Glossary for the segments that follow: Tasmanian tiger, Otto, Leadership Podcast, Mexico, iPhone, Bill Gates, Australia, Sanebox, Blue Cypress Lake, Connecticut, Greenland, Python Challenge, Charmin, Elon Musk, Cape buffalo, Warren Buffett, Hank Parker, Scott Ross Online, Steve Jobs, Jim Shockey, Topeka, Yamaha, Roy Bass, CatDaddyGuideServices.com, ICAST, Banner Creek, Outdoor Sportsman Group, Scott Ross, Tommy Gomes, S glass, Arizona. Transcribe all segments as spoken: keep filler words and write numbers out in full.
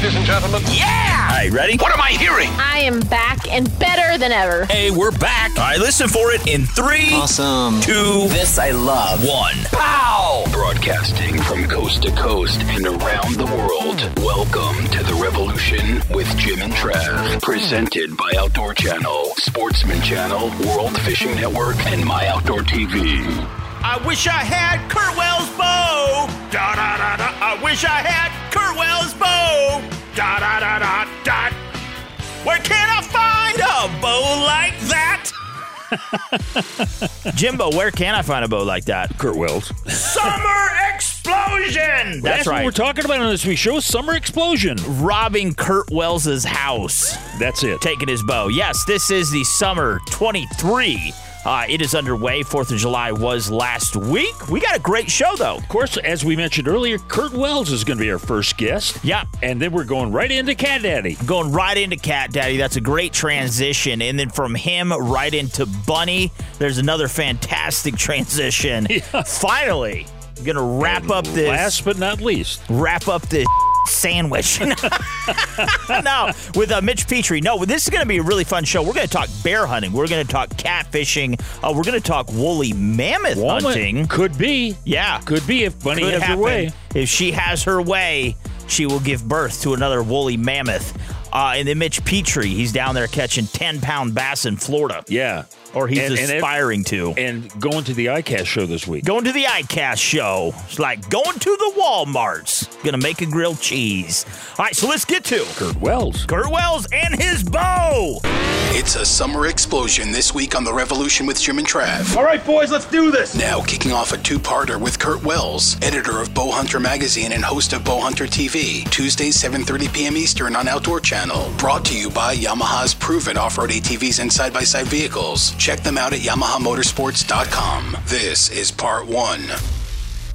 Ladies and gentlemen. Yeah! All right, ready? What am I hearing? I am back and better than ever. Hey, we're back. All right, listen for it in three. Awesome. Two. This I love. One. Pow! Broadcasting from coast to coast and around the world. Welcome to the Revolution with Jim and Trav. Presented by Outdoor Channel, Sportsman Channel, World Fishing Network, and My Outdoor T V. I wish I had Curt Wells' bow. Da da da da. I wish I had Curt Wells' bow. Da da da da da. Where can I find a bow like that? Jimbo, where can I find a bow like that? Curt Wells. Summer explosion. That's, That's right. What we're talking about on this week's show: summer explosion. Robbing Curt Wells' house. That's it. Taking his bow. Yes, this is the summer twenty-three. Uh, it is underway. Fourth of July was last week. We got a great show, though. Of course, as we mentioned earlier, Curt Wells is going to be our first guest. Yeah. And then we're going right into Cat Daddy. Going right into Cat Daddy. That's a great transition. And then from him right into Bunny, there's another fantastic transition. Yeah. Finally, I'm going to wrap and up this. Last but not least. Wrap up this sandwich. No, with uh, Mitch Petrie. No, this is going to be a really fun show. We're going to talk bear hunting. We're going to talk catfishing. Uh, we're going to talk woolly mammoth Walmart hunting. Could be. Yeah. Could be if Bunny Could has happen. her way. If she has her way, she will give birth to another woolly mammoth. Uh, and then Mitch Petrie, he's down there catching ten-pound bass in Florida. Yeah. Or he's and, aspiring and it, to. And going to the ICAST show this week. Going to the ICAST show. It's like going to the Walmarts. Going to make a grilled cheese. All right, so let's get to Curt Wells. Curt Wells and his bow. It's a summer explosion this week on The Revolution with Jim and Trav. All right, boys, let's do this. Now kicking off a two-parter with Curt Wells, editor of Bowhunter Magazine and host of Bowhunter T V. Tuesdays, seven thirty p.m. Eastern on Outdoor Channel. Brought to you by Yamaha's proven off-road A T Vs and side-by-side vehicles. Check them out at yamaha motorsports dot com. This is part one.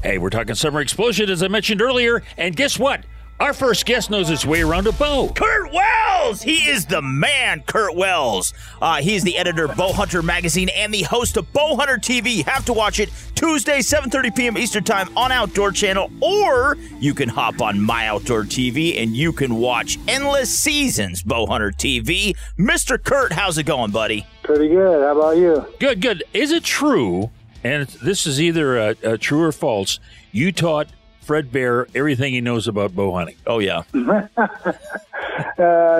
Hey, we're talking summer explosion, as I mentioned earlier. And guess what? Our first guest knows his way around a bow. Curt Wells! He is the man, Curt Wells. Uh, he is the editor of Bowhunter Magazine and the host of Bowhunter T V. You have to watch it Tuesday, seven thirty p.m. Eastern Time on Outdoor Channel. Or you can hop on My Outdoor T V and you can watch Endless Seasons Bowhunter T V. Mister Curt, how's it going, buddy? Pretty good. How about you? Good, good. Is it true, and this is either a, a true or false, you taught Fred Bear everything he knows about bow hunting? Oh, yeah. uh,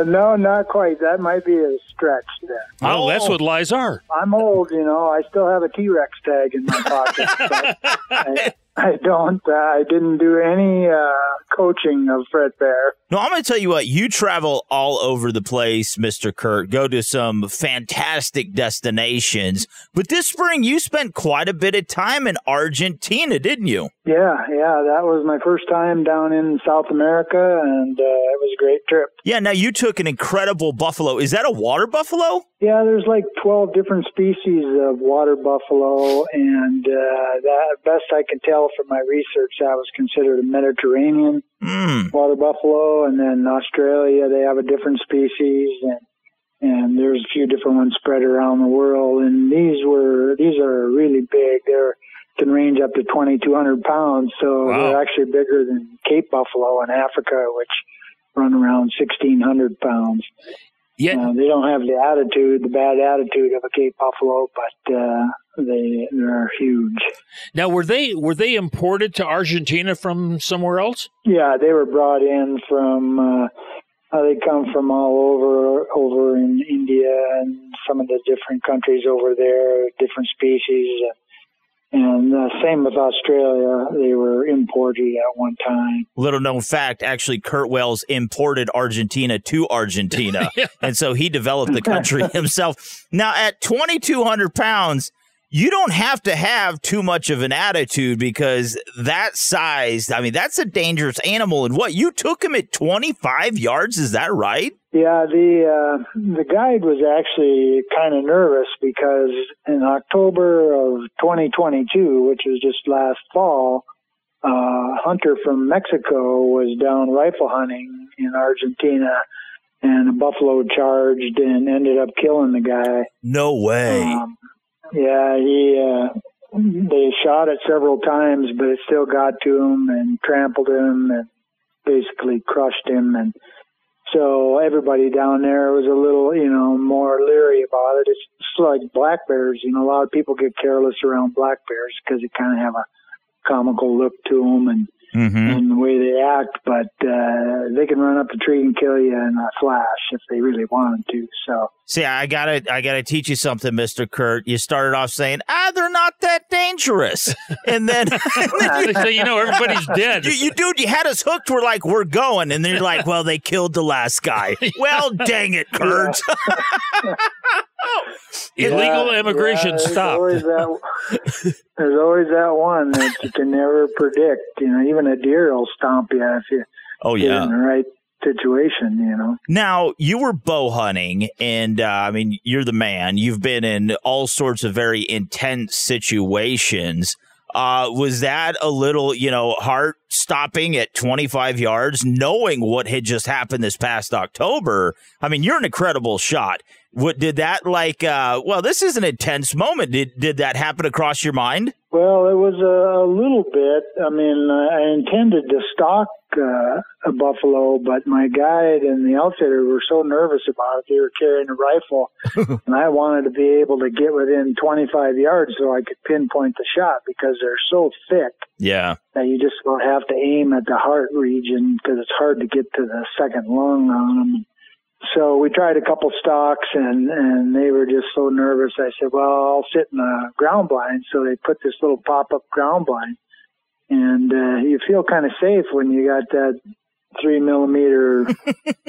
no, not quite. That might be a stretch there. Oh, oh, that's what lies are. I'm old, you know. I still have a T-Rex tag in my pocket. But I, I don't. Uh, I didn't do any uh, coaching of Fred Bear. No, I'm going to tell you what. You travel all over the place, Mister Curt. Go to some fantastic destinations. But this spring, you spent quite a bit of time in Argentina, didn't you? Yeah, yeah. That was my first time down in South America, and uh, it was a great trip. Yeah, now you took an incredible buffalo. Is that a water buffalo? Yeah, there's like twelve different species of water buffalo, and uh, that, best I can tell from my research, that was considered a Mediterranean mm. water buffalo. And then Australia, they have a different species, and and there's a few different ones spread around the world. And these were these are really big. They're can range up to twenty-two hundred pounds, so wow. They're actually bigger than Cape buffalo in Africa, which run around sixteen hundred pounds. Yeah, uh, they don't have the attitude, the bad attitude of a Cape buffalo, but uh, they they're huge. Now, were they were they imported to Argentina from somewhere else? Yeah, they were brought in from. Uh, Uh, they come from all over, over in India and some of the different countries over there, different species. And uh, same with Australia. They were imported at one time. Little known fact, actually, Curt Wells imported Argentina to Argentina. And so he developed the country himself. Now, at twenty-two hundred pounds, you don't have to have too much of an attitude, because that size, I mean, that's a dangerous animal. And what, you took him at twenty-five yards, is that right? Yeah, the uh, the guide was actually kind of nervous, because in October of twenty twenty-two, which was just last fall, uh, a hunter from Mexico was down rifle hunting in Argentina, and a buffalo charged and ended up killing the guy. No way. Um, Yeah, he. Uh, they shot it several times, but it still got to him and trampled him and basically crushed him. And so everybody down there was a little, you know, more leery about it. It's just like black bears. You know, a lot of people get careless around black bears because they kind of have a comical look to them and, mm-hmm. and the way they act. But uh, they can run up a tree and kill you in a flash if they really wanted to. So. See, I gotta, I gotta teach you something, Mister Curt. You started off saying, "Ah, they're not that dangerous," and then, and then you, so you know everybody's dead. You, you, dude, you had us hooked. We're like, we're going, and they're like, "Well, they killed the last guy." Well, dang it, Curt! Yeah. yeah, Illegal immigration yeah, stopped. Always that, there's always that one that you can never predict. You know, even a deer will stomp you if you. Oh yeah, in the right situation, you know. Now, you were bow hunting, and uh, I mean, you're the man. You've been in all sorts of very intense situations. Uh, was that a little, you know, heart stopping at twenty-five yards, knowing what had just happened this past October? I mean, you're an incredible shot. What did that like? Uh, well, this is an intense moment. Did did that happen across your mind? Well, it was a, a little bit. I mean, I intended to stalk uh, a buffalo, but my guide and the outfitter were so nervous about it. They were carrying a rifle, and I wanted to be able to get within twenty-five yards so I could pinpoint the shot, because they're so thick. Yeah, that you just don't have to aim at the heart region, because it's hard to get to the second lung on them. So we tried a couple stalks, and, and they were just so nervous. I said, well, I'll sit in the ground blind. So they put this little pop-up ground blind. And uh, you feel kind of safe when you got that three millimeter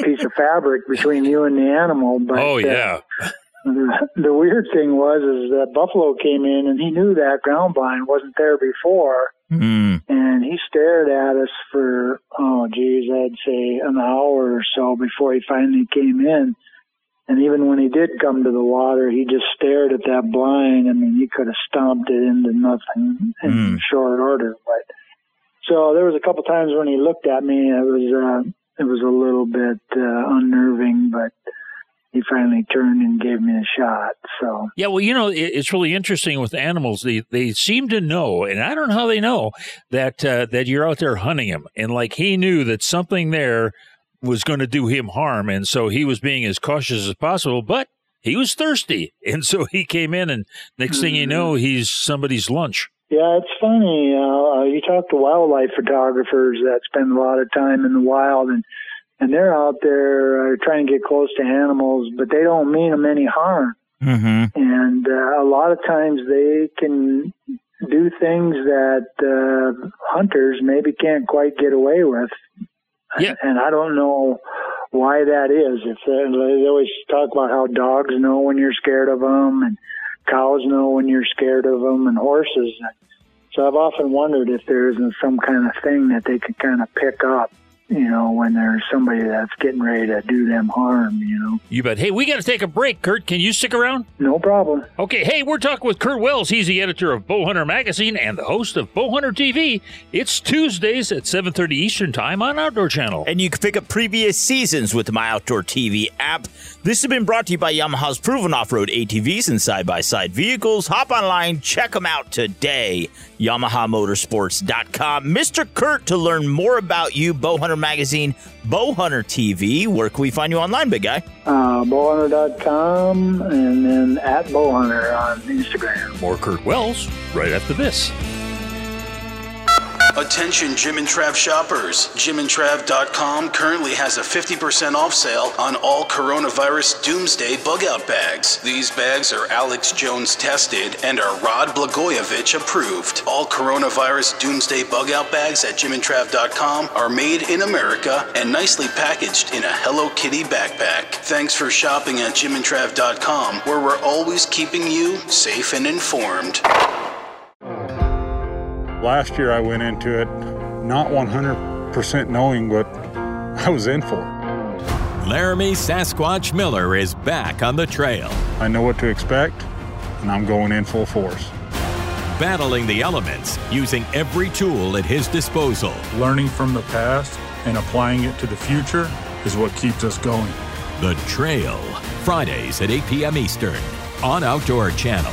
piece of fabric between you and the animal. But, oh, yeah. Uh, the, the weird thing was is that buffalo came in, and he knew that ground blind wasn't there before. Mm. And he stared at us for, oh, geez, I'd say an hour or so before he finally came in. And even when he did come to the water, he just stared at that blind. I mean, he could have stomped it into nothing in mm. short order. But so there was a couple times when he looked at me, it was uh, it was a little bit uh, unnerving, but he finally turned and gave me a shot. So yeah, well, you know, it's really interesting with animals. They they seem to know, and I don't know how they know that uh, that you're out there hunting them. And like he knew that something there was going to do him harm, and so he was being as cautious as possible. But he was thirsty, and so he came in, and next mm-hmm. thing you know, he's somebody's lunch. Yeah, it's funny. Uh, you talk to wildlife photographers that spend a lot of time in the wild, and. And they're out there uh, trying to get close to animals, but they don't mean them any harm. Mm-hmm. And uh, a lot of times they can do things that uh, hunters maybe can't quite get away with. Yeah. And I don't know why that is. If they, they always talk about how dogs know when you're scared of them, and cows know when you're scared of them, and horses. So I've often wondered if there isn't some kind of thing that they could kind of pick up, you know, when there's somebody that's getting ready to do them harm, you know. You bet. Hey, we got to take a break, Curt. Can you stick around? No problem. Okay, hey, we're talking with Curt Wells. He's the editor of Bowhunter Magazine and the host of Bowhunter T V. It's Tuesdays at seven thirty Eastern Time on Outdoor Channel. And you can pick up previous seasons with the My Outdoor T V app. This has been brought to you by Yamaha's proven off-road A T Vs and side-by-side vehicles. Hop online, check them out today. Yamaha Motorsports dot com. Mister Curt, to learn more about you, Bowhunter Magazine, Bowhunter T V, where can we find you online, big guy? Uh, Bowhunter dot com, and then at Bowhunter on Instagram. More Curt Wells right after this. Attention Jim and Trav shoppers. Jim and Trav dot com currently has a fifty percent off sale on all coronavirus doomsday bug out bags. These bags are Alex Jones tested and are Rod Blagojevich approved. All coronavirus doomsday bug out bags at Jim and Trav dot com are made in America and nicely packaged in a Hello Kitty backpack. Thanks for shopping at Jim and Trav dot com, where we're always keeping you safe and informed. Last year I went into it not one hundred percent knowing what I was in for. Laramie Sasquatch Miller is back on the trail. I know what to expect, and I'm going in full force. Battling the elements, using every tool at his disposal. Learning from the past and applying it to the future is what keeps us going. The Trail, Fridays at eight p.m. Eastern on Outdoor Channel.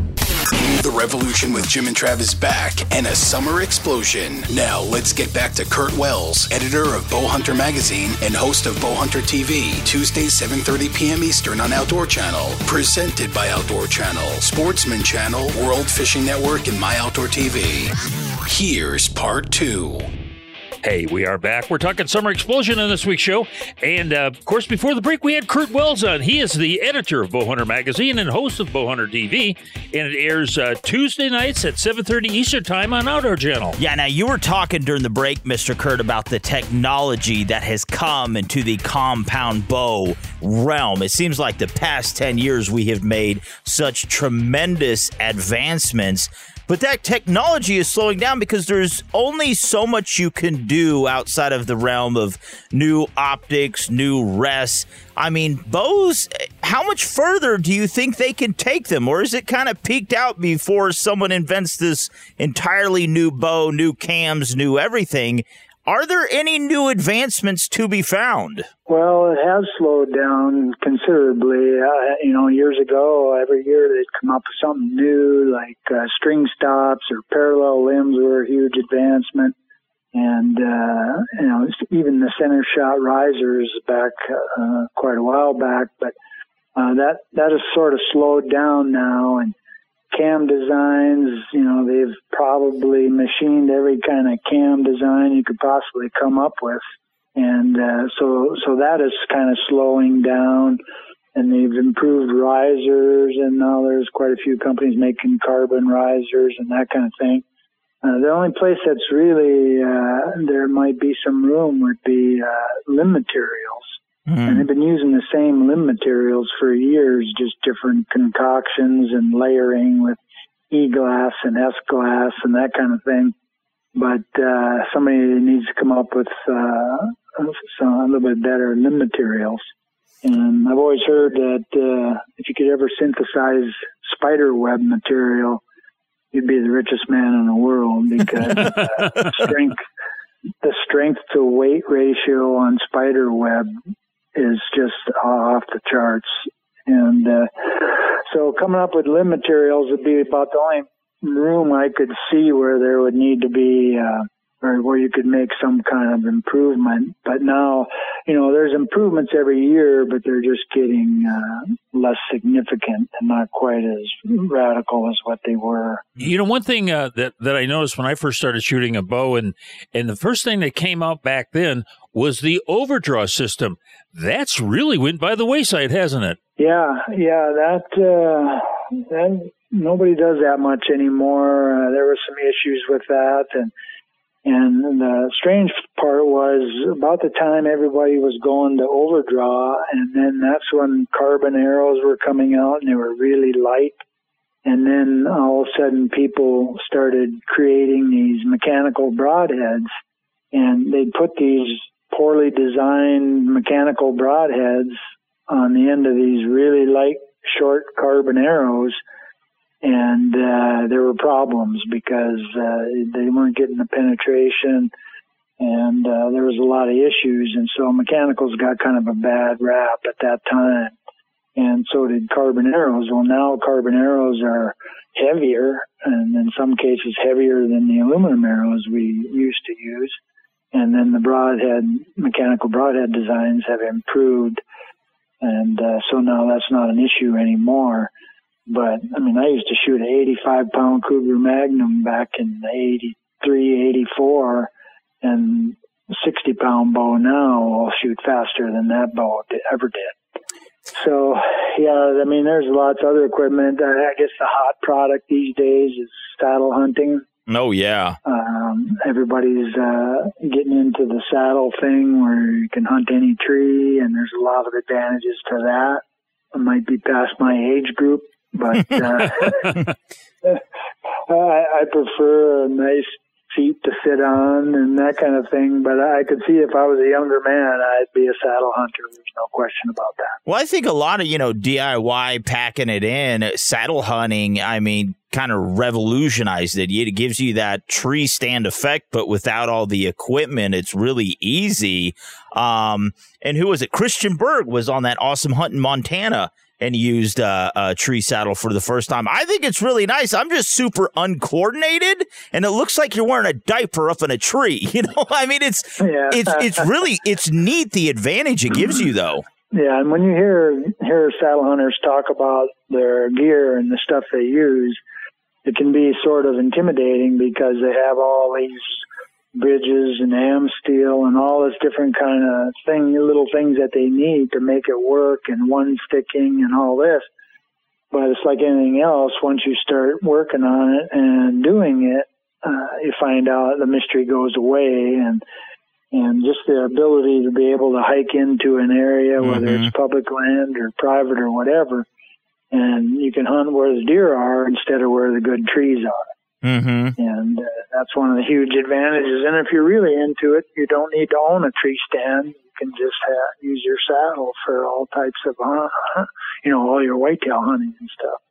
The Revolution with Jim and Trav is back, and a summer explosion. Now let's get back to Curt Wells, editor of Bowhunter Magazine and host of Bowhunter T V, Tuesday, seven thirty p.m. Eastern on Outdoor Channel. Presented by Outdoor Channel, Sportsman Channel, World Fishing Network, and My Outdoor T V. Here's part two. Hey, we are back. We're talking Summer Explosion on this week's show. And, uh, of course, before the break, we had Curt Wells on. He is the editor of Bowhunter Magazine and host of Bowhunter T V. And it airs uh, Tuesday nights at seven thirty Eastern Time on Outdoor Channel. Yeah, now you were talking during the break, Mister Curt, about the technology that has come into the compound bow realm. It seems like the past ten years we have made such tremendous advancements. But that technology is slowing down because there's only so much you can do outside of the realm of new optics, new rests. I mean, bows, how much further do you think they can take them? Or is it kind of peaked out before someone invents this entirely new bow, new cams, new everything? Are there any new advancements to be found? Well, it has slowed down considerably. Uh, you know, years ago, every year they'd come up with something new, like uh, string stops or parallel limbs were a huge advancement. And, uh, you know, even the center shot risers back uh, quite a while back. But uh, that that has sort of slowed down now. And cam designs, you know, they've probably machined every kind of cam design you could possibly come up with. And uh, so so that is kind of slowing down, and they've improved risers, and now there's quite a few companies making carbon risers and that kind of thing. Uh, the only place that's really uh, there might be some room would be uh, limb materials. Mm-hmm. And they've been using the same limb materials for years, just different concoctions and layering with E glass and S glass and that kind of thing. But uh, somebody needs to come up with uh, some, a little bit better limb materials. And I've always heard that uh, if you could ever synthesize spider web material, you'd be the richest man in the world, because uh, strength, the strength to weight ratio on spider web is just off the charts. And uh, so coming up with limb materials would be about the only room I could see where there would need to be uh, or where you could make some kind of improvement. But now, you know, there's improvements every year, but they're just getting uh, less significant and not quite as radical as what they were. You know, one thing uh, that, that I noticed when I first started shooting a bow, and, and the first thing that came out back then was the overdraw system. That's really went by the wayside, hasn't it? Yeah, yeah, that, uh, that nobody does that much anymore. Uh, there were some issues with that, and and the strange part was about the time everybody was going to overdraw, and then that's when carbon arrows were coming out, and they were really light. And then all of a sudden, people started creating these mechanical broadheads. And they'd put these poorly designed mechanical broadheads on the end of these really light, short carbon arrows. And uh, there were problems because uh, they weren't getting the penetration, and uh, there was a lot of issues. And so mechanicals got kind of a bad rap at that time. And so did carbon arrows. Well, now carbon arrows are heavier, and in some cases heavier than the aluminum arrows we used to use. And then the broadhead, mechanical broadhead designs have improved. And uh, so now that's not an issue anymore. But, I mean, I used to shoot an eighty-five pound Cougar Magnum back in eighty-three, eighty-four, and sixty pound bow now I'll shoot faster than that bow ever did. So, yeah, I mean, there's lots of other equipment. I guess the hot product these days is saddle hunting. Oh, yeah. Um, everybody's uh, getting into the saddle thing where you can hunt any tree, and there's a lot of advantages to that. I might be past my age group, but uh, I, I prefer a nice seat to sit on and that kind of thing. But I could see if I was a younger man, I'd be a saddle hunter. There's no question about that. Well, I think a lot of, you know, D I Y packing it in, saddle hunting, I mean, kind of revolutionized it. It gives you that tree stand effect, but without all the equipment, it's really easy. Um, and who was it? Christian Berg was on that awesome hunt in Montana and used uh, a tree saddle for the first time. I think it's really nice. I'm just super uncoordinated, and it looks like you're wearing a diaper up in a tree. You know, I mean, it's yeah. it's it's really it's neat the advantage it gives you, though. Yeah, and when you hear hear saddle hunters talk about their gear and the stuff they use, it can be sort of intimidating because they have all these bridges and AmSteel and all this different kind of thing, little things that they need to make it work, and one sticking and all this. But it's like anything else. Once you start working on it and doing it, uh, you find out the mystery goes away, and and just the ability to be able to hike into an area, mm-hmm. whether it's public land or private or whatever, and you can hunt where the deer are instead of where the good trees are. Mm-hmm. And uh, that's one of the huge advantages. And if you're really into it, you don't need to own a tree stand. You can just have, use your saddle for all types of, uh, you know, all your whitetail hunting and stuff.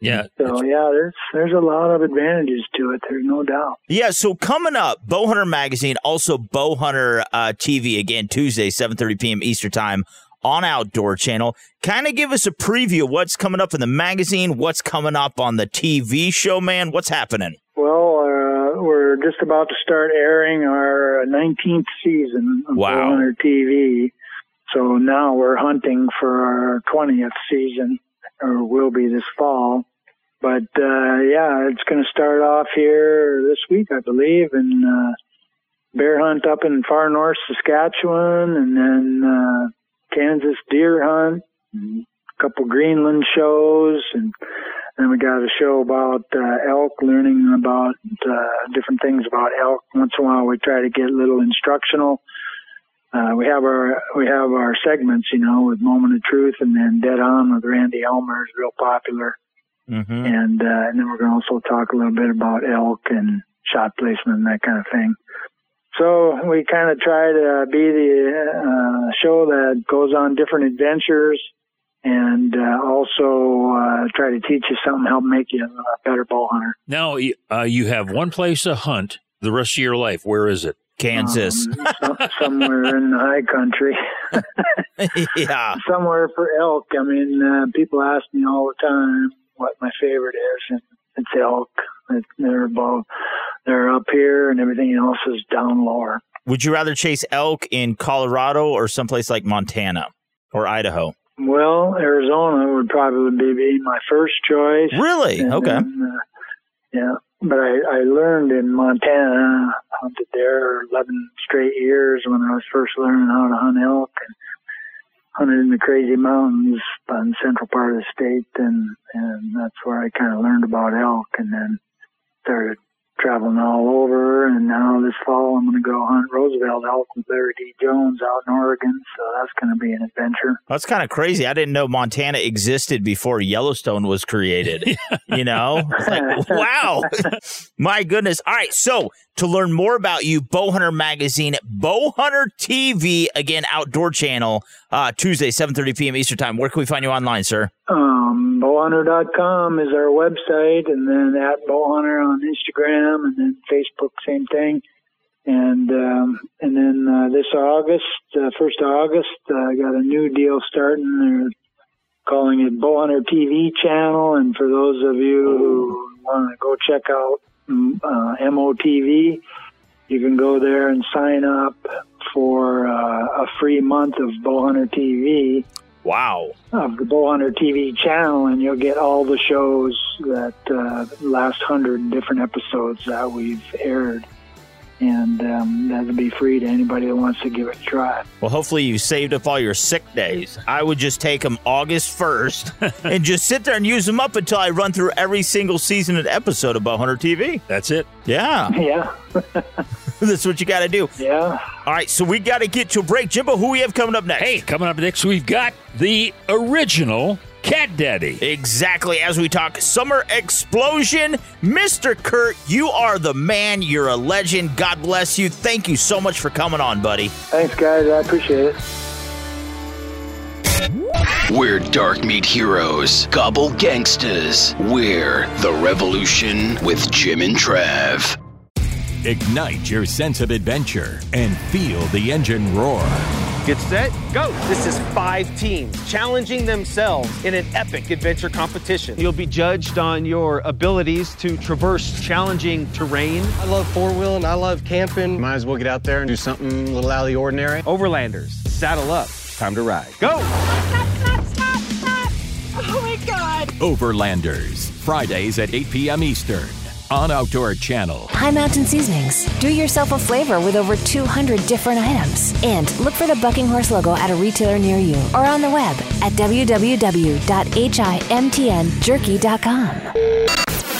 Yeah. So, yeah, there's there's a lot of advantages to it. There's no doubt. Yeah. So coming up, Bowhunter Magazine, also Bowhunter uh, T V, again, Tuesday, seven thirty p m Eastern Time on Outdoor Channel. Kind of give us a preview of what's coming up in the magazine, what's coming up on the T V show, man. What's happening? Well, uh, we're just about to start airing our nineteenth season of wow. Bowhunter T V. So now we're hunting for our twentieth season, or will be this fall. But, uh, yeah, it's going to start off here this week, I believe, and uh, bear hunt up in far north Saskatchewan, and then uh, Kansas deer hunt, a couple Greenland shows, and then we got a show about uh, elk, learning about uh, different things about elk. Once in a while we try to get a little instructional. Uh, we have our we have our segments, you know, with Moment of Truth, and then Dead On with Randy Elmer is real popular. Mm-hmm. And, uh, and then we're going to also talk a little bit about elk and shot placement and that kind of thing. So we kind of try to be the uh, show that goes on different adventures, and uh, also uh, try to teach you something, help make you a better bow hunter. Now, uh, you have one place to hunt the rest of your life. Where is it? Kansas. Um, somewhere in the high country. Yeah. Somewhere for elk. I mean, uh, people ask me all the time what my favorite is, and it's elk. It, they're above, they're up here, and everything else is down lower. Would you rather chase elk in Colorado or someplace like Montana or Idaho? Well, Arizona would probably be my first choice. Really? And, okay. And, uh, yeah. But I, I learned in Montana, hunted there eleven straight years when I was first learning how to hunt elk, and hunted in the crazy mountains on the central part of the state, and, and that's where I kind of learned about elk, and then started traveling all over, and now this fall I'm going to go hunt Roosevelt elk with Larry D. Jones out in Oregon, so that's going to be an adventure. That's kind of crazy. I didn't know Montana existed before Yellowstone was created. You know? It's like, wow. My goodness. All right, so to learn more about you, Bowhunter Magazine, Bowhunter T V, again, Outdoor Channel, uh, Tuesday, seven thirty p m Eastern Time. Where can we find you online, sir? Um, Bowhunter dot com is our website, and then at Bowhunter on Instagram, and then Facebook, same thing. And um, and then uh, this August, uh, first of August, uh, I got a new deal starting. They're calling it Bowhunter T V Channel, and for those of you who want to go check out uh, M O T V, You can go there and sign up for uh, a free month of Bowhunter T V. Wow. Of the Bowhunter T V channel, and you'll get all the shows that uh, last hundred different episodes that we've aired. And um, that'll be free to anybody that wants to give it a try. Well, hopefully you saved up all your sick days. I would just take them August first and just sit there and use them up until I run through every single season and episode of Bowhunter T V. That's it. Yeah. Yeah. That's what you got to do. Yeah. All right, so we got to get to a break. Jimbo, who we have coming up next? Hey, coming up next, we've got the original Cat Daddy. Exactly. As we talk Summer Explosion, Mister Curt, you are the man. You're a legend. God bless you. Thank you so much for coming on, buddy. Thanks, guys. I appreciate it. We're dark meat heroes, gobble gangsters. We're The Revolution with Jim and Trav. Ignite your sense of adventure and feel the engine roar. Get set, go! This is five teams challenging themselves in an epic adventure competition. You'll be judged on your abilities to traverse challenging terrain. I love four-wheeling, I love camping. Might as well get out there and do something a little out of the ordinary. Overlanders, saddle up, time to ride. Go! Stop, stop, stop, stop! Oh my God! Overlanders, Fridays at eight p.m. Eastern. On Outdoor Channel. High Mountain Seasonings. Do yourself a flavor with over two hundred different items. And look for the Bucking Horse logo at a retailer near you or on the web at w w w dot himtn jerky dot com.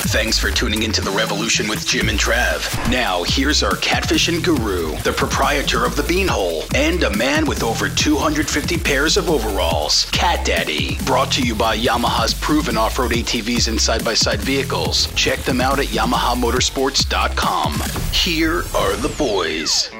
Thanks for tuning into The Revolution with Jim and Trav. Now, here's our catfishing guru, the proprietor of the Beanhole, and a man with over two hundred fifty pairs of overalls, Cat Daddy. Brought to you by Yamaha's proven off-road A T Vs and side-by-side vehicles. Check them out at yamaha motorsports dot com. Here are the boys.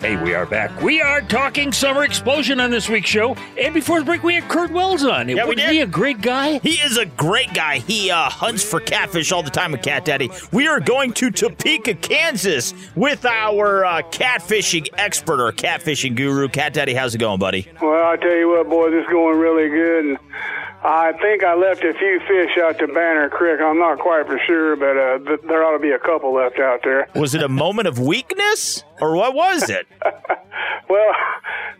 Hey, we are back. We are talking Summer Explosion on this week's show. And before the break, we had Curt Wells on. Yeah, Wasn't we did. He a great guy? He is a great guy. He uh, hunts for catfish all the time with Cat Daddy. We are going to Topeka, Kansas with our uh, catfishing expert or catfishing guru. Cat Daddy, how's it going, buddy? Well, I tell you what, boys, it's going really good. And I think I left a few fish out to Banner Creek. I'm not quite for sure, but uh, there ought to be a couple left out there. Was it a moment of weakness, or what was it? Well,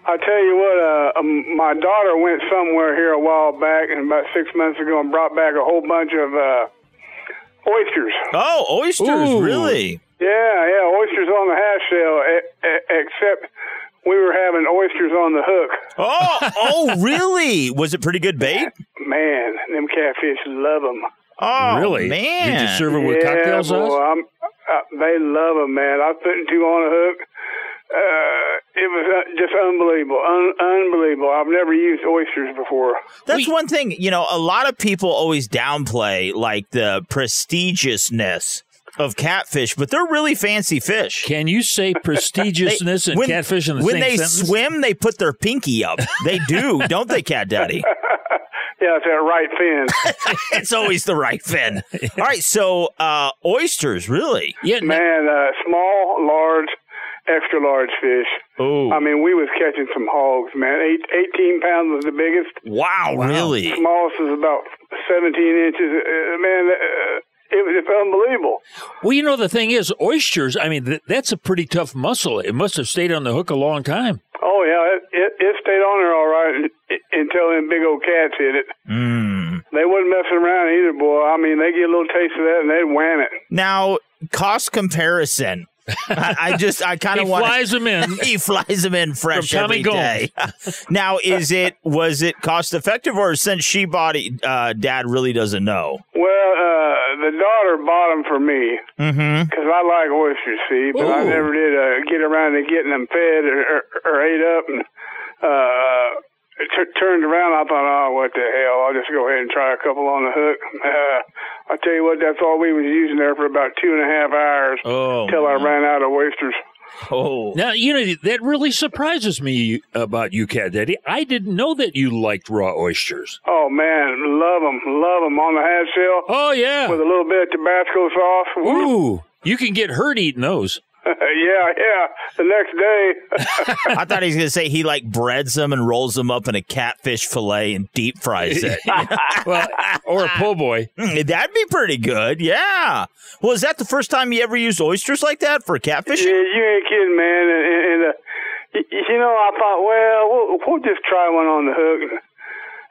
I tell you what, uh, um, my daughter went somewhere here a while back, and about six months ago, and brought back a whole bunch of uh, oysters. Oh, oysters, Ooh. Really? Yeah, yeah, oysters on the half shell, e- e- except... we were having oysters on the hook. Oh, oh, really? Was it pretty good bait? Man, them catfish love them. Oh, really? Man. Did you serve them yeah, with cocktail sauce? Well, I'm, I, they love them, man. I was putting two on a hook. Uh, it was just unbelievable, Un- unbelievable. I've never used oysters before. That's we- one thing, you know, a lot of people always downplay, like, the prestigiousness of catfish, but they're really fancy fish. Can you say prestigiousness they, and when, catfish in the same sentence? When they swim, they put their pinky up. They do, don't they, Cat Daddy? Yeah, it's that right fin. It's always the right fin. All right, so uh, oysters, really? Yeah, man, uh, small, large, extra large fish. Oh, I mean, we was catching some hogs, man. Eight, eighteen pounds was the biggest. Wow, wow. Really? Smallest is about seventeen inches. Uh, man. Uh, It was unbelievable. Well, you know, the thing is, oysters, I mean, th- that's a pretty tough muscle. It must have stayed on the hook a long time. Oh, yeah. It, it, it stayed on there all right until them big old cats hit it. Mm. They wasn't messing around either, boy. I mean, they get a little taste of that, and they'd wham it. Now, cost comparison. I, I just, I kind of want. He flies them in. He flies them in fresh every day. Now, is it, was it cost effective, or since she bought it, uh, Dad really doesn't know? Well, uh, the daughter bought them for me because mm-hmm. I like oysters, see, but Ooh. I never did uh, get around to getting them fed or, or, or ate up and. Uh, It t- turned around, I thought, oh, what the hell, I'll just go ahead and try a couple on the hook. Uh, I tell you what, that's all we was using there for about two and a half hours oh, until man. I ran out of oysters. Oh. Now, you know, that really surprises me about you, Cat Daddy. I didn't know that you liked raw oysters. Oh, man, love them, love them on the half shell. Oh, yeah. With a little bit of Tabasco sauce. Ooh, you can get hurt eating those. yeah, yeah, the next day. I thought he was going to say he, like, breads them and rolls them up in a catfish fillet and deep fries it. Well, or a po' boy. That'd be pretty good, yeah. Well, is that the first time you ever used oysters like that for catfishing? Yeah, you ain't kidding, man. And, and uh, you, you know, I thought, well, well, we'll just try one on the hook.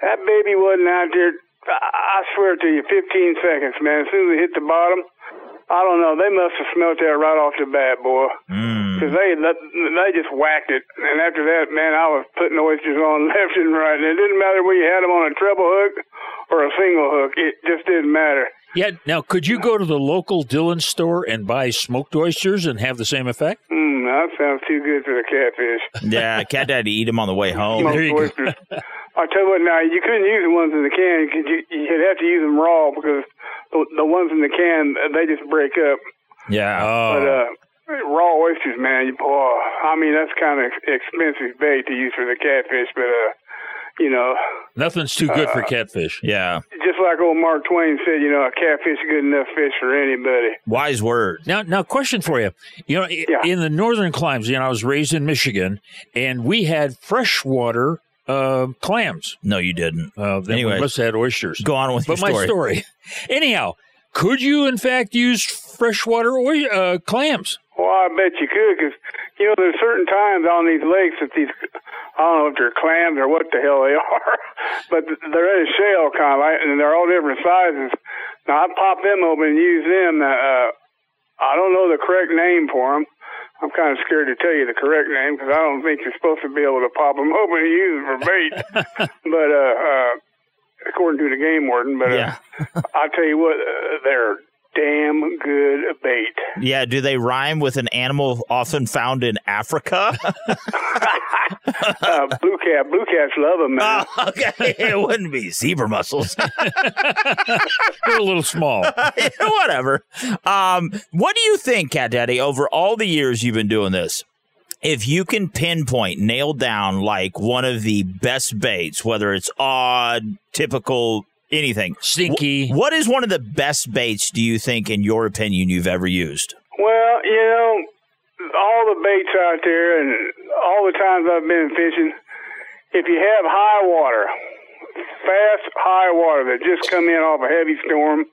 That baby wasn't out there, I swear to you, fifteen seconds, man. As soon as it hit the bottom, I don't know. They must have smelt that right off the bat, boy. Because mm. they they just whacked it. And after that, man, I was putting oysters on left and right. And it didn't matter whether you had them on a treble hook or a single hook. It just didn't matter. Yeah. Now, could you go to the local Dillon store and buy smoked oysters and have the same effect? Mm, that sounds too good for the catfish. Yeah, Cat Daddy eat them on the way home. There you oysters. Go. I tell you what, now, you couldn't use the ones in the can. You, you'd have to use them raw because the, the ones in the can, they just break up. Yeah. Oh. But uh, raw oysters, man, you, oh, I mean, that's kind of expensive bait to use for the catfish, but, uh, you know. Nothing's too good uh, for catfish. Yeah. Just like old Mark Twain said, you know, a catfish is good enough fish for anybody. Wise word. Now, now, question for you. You know, yeah. in the northern climes, you know, I was raised in Michigan, and we had freshwater Uh, clams. No, you didn't. Uh, then Anyways, we must have had oysters. Go on with but your story. But my story. Anyhow, could you, in fact, use freshwater or, uh, clams? Well, I bet you could because, you know, there's certain times on these lakes that these, I don't know if they're clams or what the hell they are, but they're in a shell kind of, right? And they're all different sizes. Now, I pop them open and use them. Uh, I don't know the correct name for them. I'm kind of scared to tell you the correct name because I don't think you're supposed to be able to pop them open and use them for bait. but uh, uh, according to the game warden, but yeah. uh, I'll tell you what, uh, they're damn good bait. Yeah, do they rhyme with an animal often found in Africa? uh, blue cat, blue cats love them, man. Oh, okay, it wouldn't be zebra mussels. They're a little small. yeah, whatever. Um, what do you think, Cat Daddy, over all the years you've been doing this? If you can pinpoint, nail down, like, one of the best baits, whether it's odd, typical, anything. Stinky. W- what is one of the best baits, do you think, in your opinion, you've ever used? Well, you know, all the baits out there and all the times I've been fishing, if you have high water, fast high water that just come in off a heavy storm,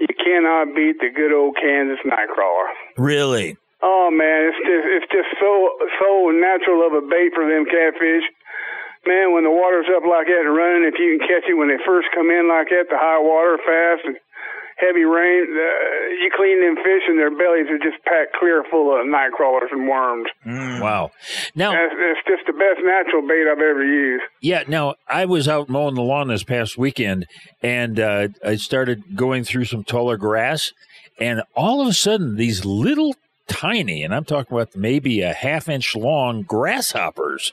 you cannot beat the good old Kansas nightcrawler. Really? Oh, man, it's just, it's just so, so natural of a bait for them catfish. Man, when the water's up like that and running, if you can catch it when they first come in like that, the high water, fast, and heavy rain, uh, you clean them fish and their bellies are just packed clear full of night crawlers and worms. Mm, wow. Now, that's, that's just the best natural bait I've ever used. Yeah, now, I was out mowing the lawn this past weekend, and uh, I started going through some taller grass, and all of a sudden, these little tiny, and I'm talking about maybe a half-inch long grasshoppers,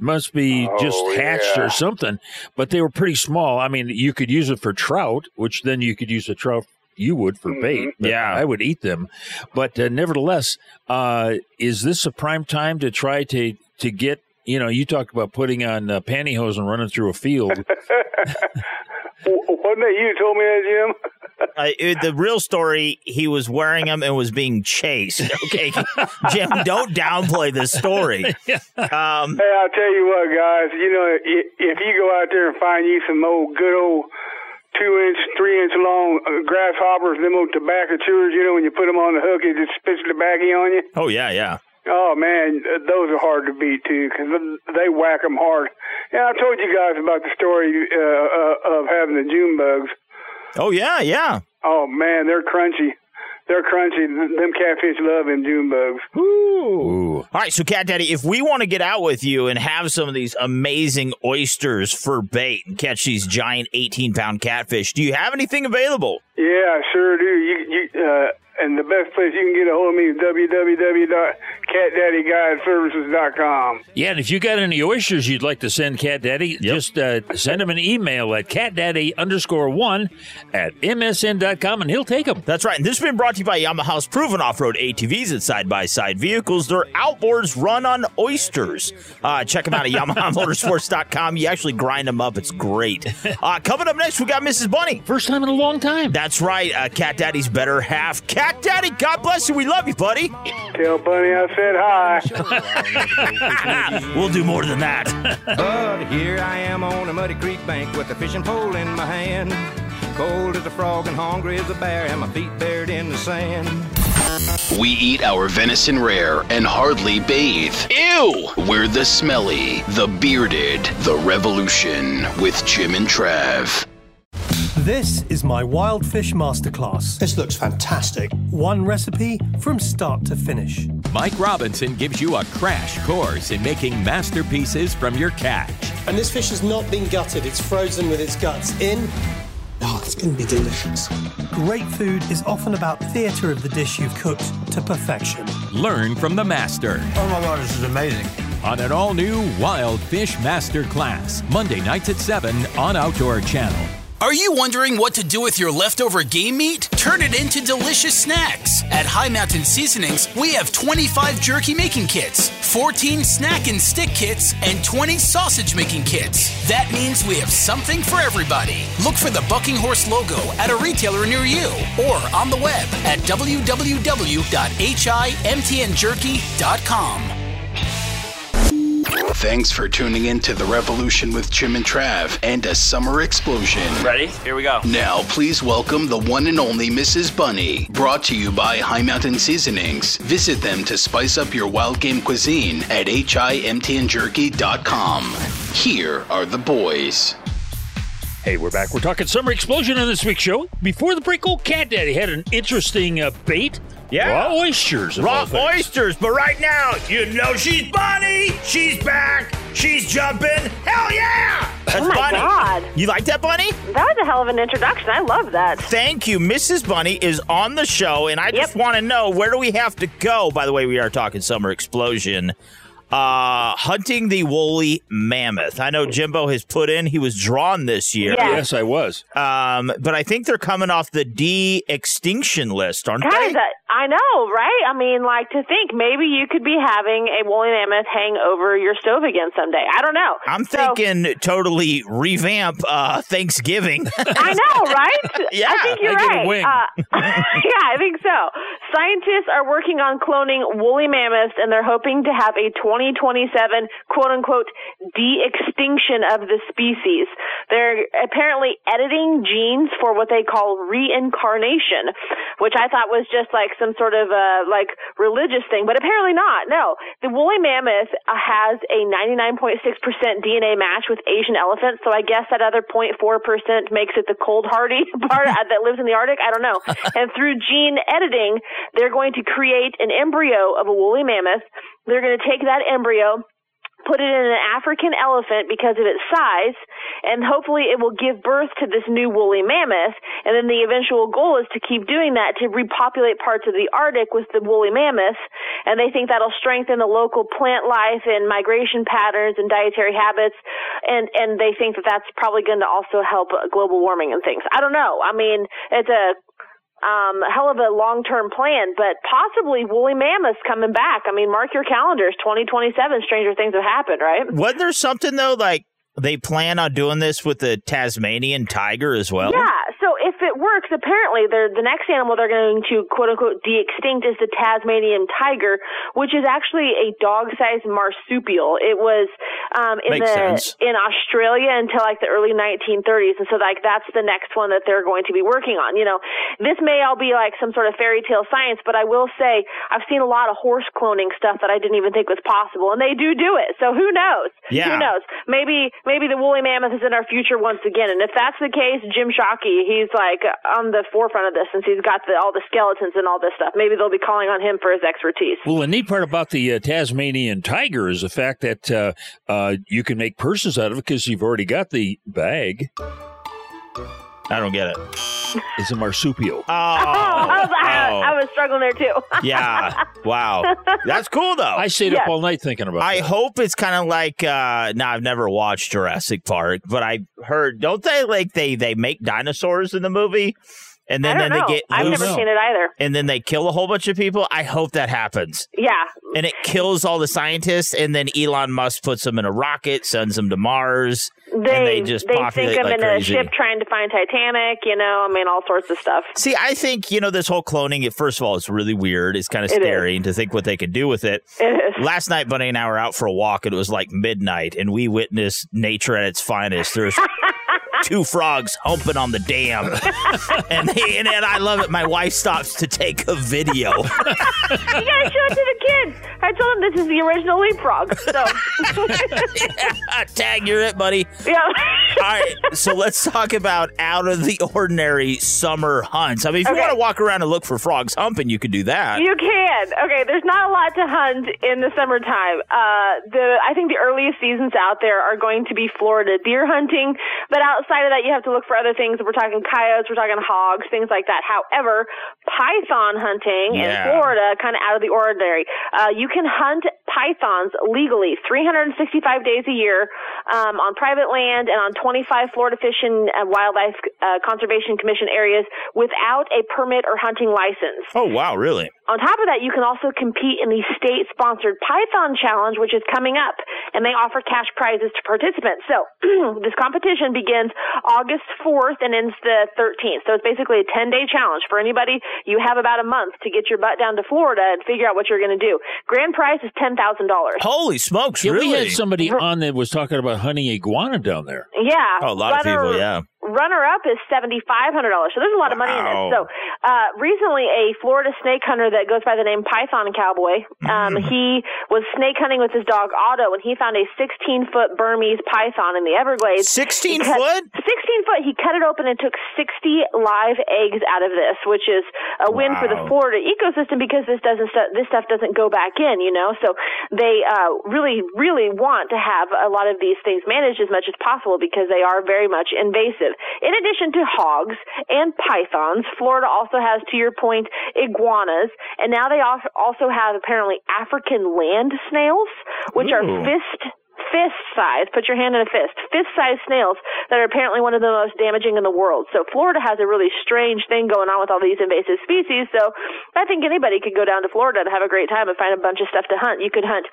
must be oh, just hatched yeah. or something, but they were pretty small. I mean, you could use it for trout, which then you could use a trout you would for mm-hmm. bait. Yeah, I would eat them, but uh, nevertheless, uh, is this a prime time to try to to get? You know, you talked about putting on uh, pantyhose and running through a field. Wasn't that you told me that, Jim? Uh, it, the real story, he was wearing them and was being chased. Okay, Jim, don't downplay this story. Um, hey, I'll tell you what, guys. You know, if, if you go out there and find you some old good old two-inch, three-inch long grasshoppers, them old tobacco chewers, you know, when you put them on the hook, it just spits tobacco on you. Oh, yeah, yeah. Oh, man, those are hard to beat, too, because they whack them hard. And I told you guys about the story uh, of having the June bugs. Oh, yeah, yeah. Oh, man, they're crunchy. They're crunchy. Them catfish love them June bugs. Ooh. All right, so, Cat Daddy, if we want to get out with you and have some of these amazing oysters for bait and catch these giant eighteen-pound catfish, do you have anything available? Yeah, I sure do. You, you, uh, and the best place you can get a hold of me is w w w dot cat daddy guide services dot com. Yeah, and if you got any oysters you'd like to send Cat Daddy, yep. just uh, send him an email at catdaddy underscore one at msn dot com, and he'll take them. That's right. And this has been brought to you by Yamaha's proven off-road A T Vs and side-by-side vehicles. Their outboards run on oysters. Uh, check them out at yamaha motorsports dot com. You actually grind them up. It's great. Uh, coming up next, we got Missus Bunny. First time in a long time. That's right. Uh, Cat Daddy's better half. Cat Daddy, God bless you. We love you, buddy. Tell Bunny I said hi. We'll do more than that. But here I am on a muddy creek bank with a fishing pole in my hand. Cold as a frog and hungry as a bear, and my feet buried in the sand. We eat our venison rare and hardly bathe. Ew! We're the Smelly, the Bearded, the Revolution with Jim and Trav. This is my Wild Fish Masterclass. This looks fantastic. One recipe from start to finish. Mike Robinson gives you a crash course in making masterpieces from your catch. And this fish has not been gutted. It's frozen with its guts in. Oh, it's going to be delicious. Great food is often about theatre of the dish you've cooked to perfection. Learn from the master. Oh, my God, this is amazing. On an all-new Wild Fish Masterclass, Monday nights at seven on Outdoor Channel. Are you wondering what to do with your leftover game meat? Turn it into delicious snacks. At High Mountain Seasonings, we have twenty-five jerky making kits, fourteen snack and stick kits, and twenty sausage making kits. That means we have something for everybody. Look for the Bucking Horse logo at a retailer near you or on the web at w w w dot h i m t n jerky dot com. Thanks for tuning in to The Revolution with Jim and Trav and a summer explosion. Ready? Here we go. Now, please welcome the one and only Missus Bunny. Brought to you by High Mountain Seasonings. Visit them to spice up your wild game cuisine at h i m t n jerky dot com. Here are the boys. Hey, we're back. We're talking summer explosion on this week's show. Before the break, old Cat Daddy had an interesting uh, bait. Yeah. Raw oysters. Raw oysters. But right now, you know she's Bunny. She's back. She's jumping. Hell yeah! That's oh my Bunny. God. You like that, Bunny? That was a hell of an introduction. I love that. Thank you. Missus Bunny is on the show, and I yep. just want to know, where do we have to go? By the way, we are talking summer explosion. Uh, hunting the woolly mammoth. I know Jimbo has put in. He was drawn this year. Yeah. Yes, I was. Um, but I think they're coming off the de-extinction list, aren't Guys, they? I know, right? I mean, like, to think maybe you could be having a woolly mammoth hang over your stove again someday. I don't know. I'm so, thinking totally revamp uh, Thanksgiving. I know, right? Yeah. I think you're I right. Wing. Uh, yeah, I think so. Scientists are working on cloning woolly mammoths, and they're hoping to have a twenty twenty-seven, quote-unquote, de-extinction of the species. They're apparently editing genes for what they call reincarnation, which I thought was just like some sort of uh, like religious thing, but apparently not. No, the woolly mammoth has a ninety-nine point six percent D N A match with Asian elephants, so I guess that other zero point four percent makes it the cold hardy part that lives in the Arctic. I don't know. And through gene editing, they're going to create an embryo of a woolly mammoth. They're going to take that embryo, put it in an African elephant because of its size, and hopefully it will give birth to this new woolly mammoth. And then the eventual goal is to keep doing that, to repopulate parts of the Arctic with the woolly mammoth. And they think that'll strengthen the local plant life and migration patterns and dietary habits. And, and they think that that's probably going to also help global warming and things. I don't know. I mean, it's a Um, hell of a long-term plan, but possibly woolly mammoths coming back. I mean, mark your calendars, twenty twenty-seven, stranger things have happened, right? Wasn't there something, though, like they plan on doing this with the Tasmanian tiger as well? Yeah, so if it works, apparently they're, the next animal they're going to, quote-unquote, de-extinct is the Tasmanian tiger, which is actually a dog-sized marsupial. It was um, in Makes the sense. in Australia until, like, the early nineteen thirties, and so, like, that's the next one that they're going to be working on. You know, this may all be, like, some sort of fairy tale science, but I will say I've seen a lot of horse cloning stuff that I didn't even think was possible, and they do do it, so who knows? Yeah. Who knows? Maybe... Maybe the woolly mammoth is in our future once again. And if that's the case, Jim Shockey, he's like on the forefront of this since he's got the, all the skeletons and all this stuff. Maybe they'll be calling on him for his expertise. Well, the neat part about the uh, Tasmanian tiger is the fact that uh, uh, you can make purses out of it because you've already got the bag. I don't get it. It's a marsupial. Oh, oh, I, was, oh. I, I was struggling there too. Yeah. Wow. That's cool though. I stayed yes. up all night thinking about it. I that. hope it's kind of like, uh, now nah, I've never watched Jurassic Park, but I heard, don't they like they, they make dinosaurs in the movie? And then, then they get loose. I've never seen it either. And then they kill a whole bunch of people. I hope that happens. Yeah. And it kills all the scientists. And then Elon Musk puts them in a rocket, sends them to Mars. They, and they just they populate sink them like in crazy. A ship trying to find Titanic, you know, I mean, all sorts of stuff. See, I think, you know, this whole cloning, it, first of all, it's really weird. It's kind of scary to think what they could do with it. It is. Last night, Bunny and I were out for a walk, and it was like midnight, and we witnessed nature at its finest. There's two frogs humping on the dam. and, they, and and I love it. My wife stops to take a video. You gotta show it to the kids. I told them this is the original leapfrog. So. Yeah, tag, you're it, buddy. Yeah. All right, so let's talk about out-of-the-ordinary summer hunts. I mean, if okay. you want to walk around and look for frogs humping, you can do that. You can. Okay, there's not a lot to hunt in the summertime. Uh, the I think the earliest seasons out there are going to be Florida deer hunting, but outside of that, you have to look for other things. We're talking coyotes, we're talking hogs, things like that. However, python hunting yeah. in Florida, kind of out of the ordinary. Uh, you can hunt pythons legally three hundred sixty-five days a year um, on private land and on twenty-five Florida Fish and Wildlife uh, Conservation Commission areas without a permit or hunting license. Oh, wow, really? On top of that, you can also compete in the state-sponsored Python Challenge, which is coming up, and they offer cash prizes to participants. So this competition begins August fourth and ends the thirteenth. So it's basically a ten-day challenge for anybody. You have about a month to get your butt down to Florida and figure out what you're going to do. Grand prize is ten thousand dollars. Holy smokes, yeah, really? We had somebody on that was talking about hunting iguana down there. Yeah. Oh, a lot runner, of people, yeah. Runner-up is seven thousand five hundred dollars, so there's a lot wow. of money in it. So uh, recently, a Florida snake hunter that goes by the name Python Cowboy, um, mm. he was snake hunting with his dog Otto, and he found a sixteen-foot Burmese python in the Everglades. sixteen-foot? sixteen-foot. He cut it open and took sixty live eggs out of this, which is a win wow. for the Florida ecosystem because this doesn't st- this stuff doesn't go back in, you know? So they uh, really, really want to have a lot of these things managed as much as possible because they are very much invasive. In addition to hogs and pythons, Florida also has, to your point, iguanas. And now they also have apparently African land snails, which Ooh. are fist fist size, put your hand in a fist, fist size snails that are apparently one of the most damaging in the world. So Florida has a really strange thing going on with all these invasive species. So I think anybody could go down to Florida and have a great time and find a bunch of stuff to hunt. You could hunt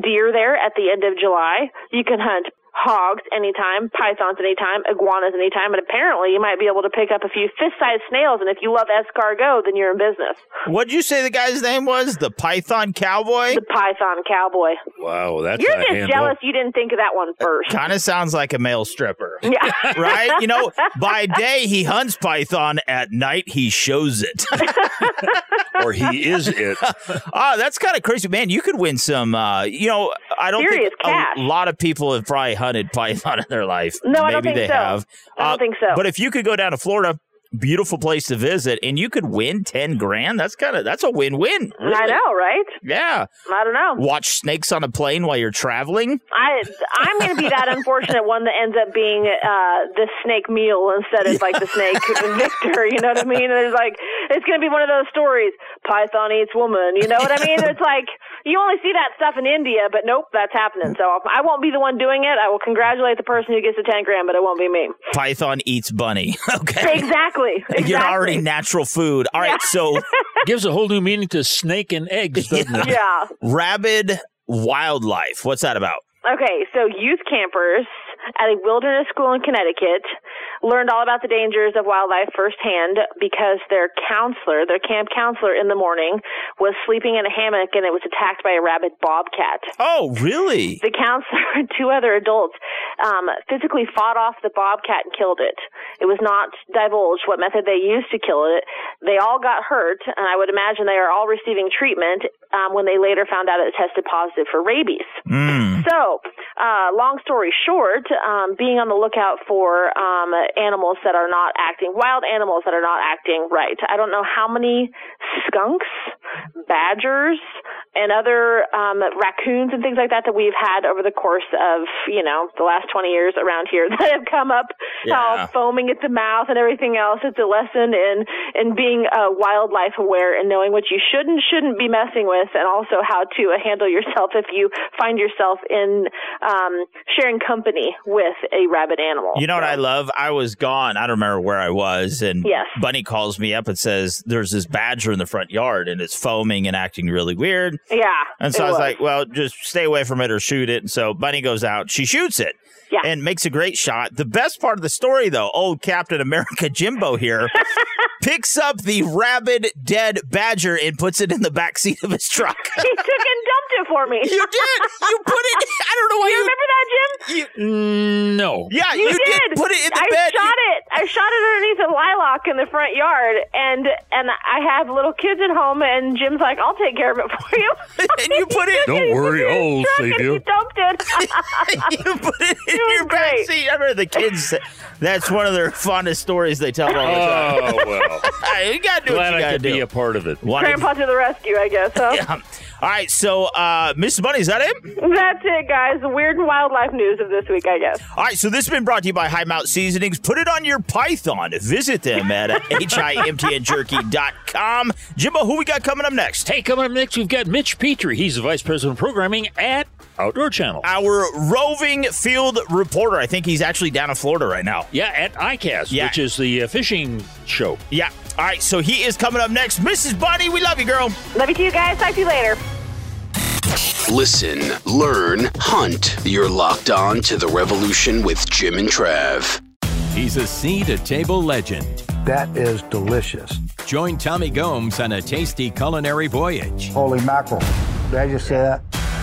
deer there at the end of July. You can hunt hogs anytime, pythons anytime, iguanas anytime, and apparently you might be able to pick up a few fist-sized snails, and if you love escargot, then you're in business. What'd you say the guy's name was? The Python Cowboy? The Python Cowboy. Wow, that's You're just jealous you didn't think of that one first. Kind of sounds like a male stripper. Yeah. Right? You know, by day he hunts python, at night he shows it. Or he is it. Oh, that's kind of crazy. Man, you could win some, uh, you know, I don't Serious think cash. a lot of people have probably hunted python in their life. No, Maybe I don't think they so. have. I don't uh, think so. But if you could go down to Florida, beautiful place to visit, and you could win ten grand. That's kind of that's a win-win. Really. I know, right? Yeah. I don't know. Watch snakes on a plane while you're traveling. I I'm going to be that unfortunate one that ends up being uh, the snake meal instead of yeah. like the snake victor. You know what I mean? And it's like it's going to be one of those stories. Python eats woman. You know what I mean? It's like you only see that stuff in India, but nope, that's happening. So I won't be the one doing it. I will congratulate the person who gets the ten grand, but it won't be me. Python eats bunny. Okay. Exactly. Exactly. You're already natural food. All right, yeah. so gives a whole new meaning to snake and eggs, doesn't yeah. it? Yeah. Rabid wildlife. What's that about? Okay, so youth campers at a wilderness school in Connecticut learned all about the dangers of wildlife firsthand because their counselor, their camp counselor in the morning, was sleeping in a hammock and it was attacked by a rabid bobcat. Oh, really? The counselor and two other adults um, physically fought off the bobcat and killed it. It was not divulged what method they used to kill it. They all got hurt, and I would imagine they are all receiving treatment um, when they later found out it tested positive for rabies. Mm. So uh, long story short, um, being on the lookout for um, animals that are not acting, wild animals that are not acting right. I don't know how many skunks, badgers, and other um, raccoons and things like that that we've had over the course of, you know, the last twenty years around here that have come up, yeah. uh, foaming at the mouth and everything else. It's a lesson in, in being uh, wildlife aware and knowing what you should and shouldn't be messing with, and also how to uh, handle yourself if you find yourself in um, sharing company with a rabid animal. You know what I love? I was gone. I don't remember where I was. And yes. Bunny calls me up and says, there's this badger in the front yard and it's foaming and acting really weird. Yeah. And so I was, was like, well, just stay away from it or shoot it. And so Bunny goes out. She shoots it. Yeah. And makes a great shot. The best part of the story, though, old Captain America Jimbo here picks up the rabid dead badger and puts it in the back seat of his truck. He took and dumped it for me. You did. You put it. I don't know why you, you remember that, Jim? You, no. Yeah, you, you did. did. Put it in the I bed. I shot you, it. I shot it underneath a lilac in the front yard, and and I have little kids at home, and Jim's like, "I'll take care of it for you." And you put it. Don't it, worry, old Stevie. You dumped it. You put it. In You're great. See, I remember the kids. That's one of their fondest stories they tell all the time. Oh well, right, you got to do. Glad what you I could do. Be a part of it. Wanted Grandpa to the rescue, I guess. Huh? Yeah. All right, so uh, Missus Bunny, is that it? That's it, guys. The weird and wildlife news of this week, I guess. All right, so this has been brought to you by High Mount Seasonings. Put it on your Python. Visit them at himtn jerky dot com. Jimbo, who we got coming up next? Hey, coming up next, we've got Mitch Petrie. He's the vice president of programming at Outdoor Channel. Our roving field reporter. I think he's actually down in Florida right now. Yeah, at ICAST, yeah. which is the uh, fishing show. Yeah. All right, so he is coming up next. Missus Bunny, we love you, girl. Love you too, guys. Talk to you later. Listen, learn, hunt. You're locked on to The Revolution with Jim and Trav. He's a sea-to-table legend. That is delicious. Join Tommy Gomes on a tasty culinary voyage. Holy mackerel. Did I just say that?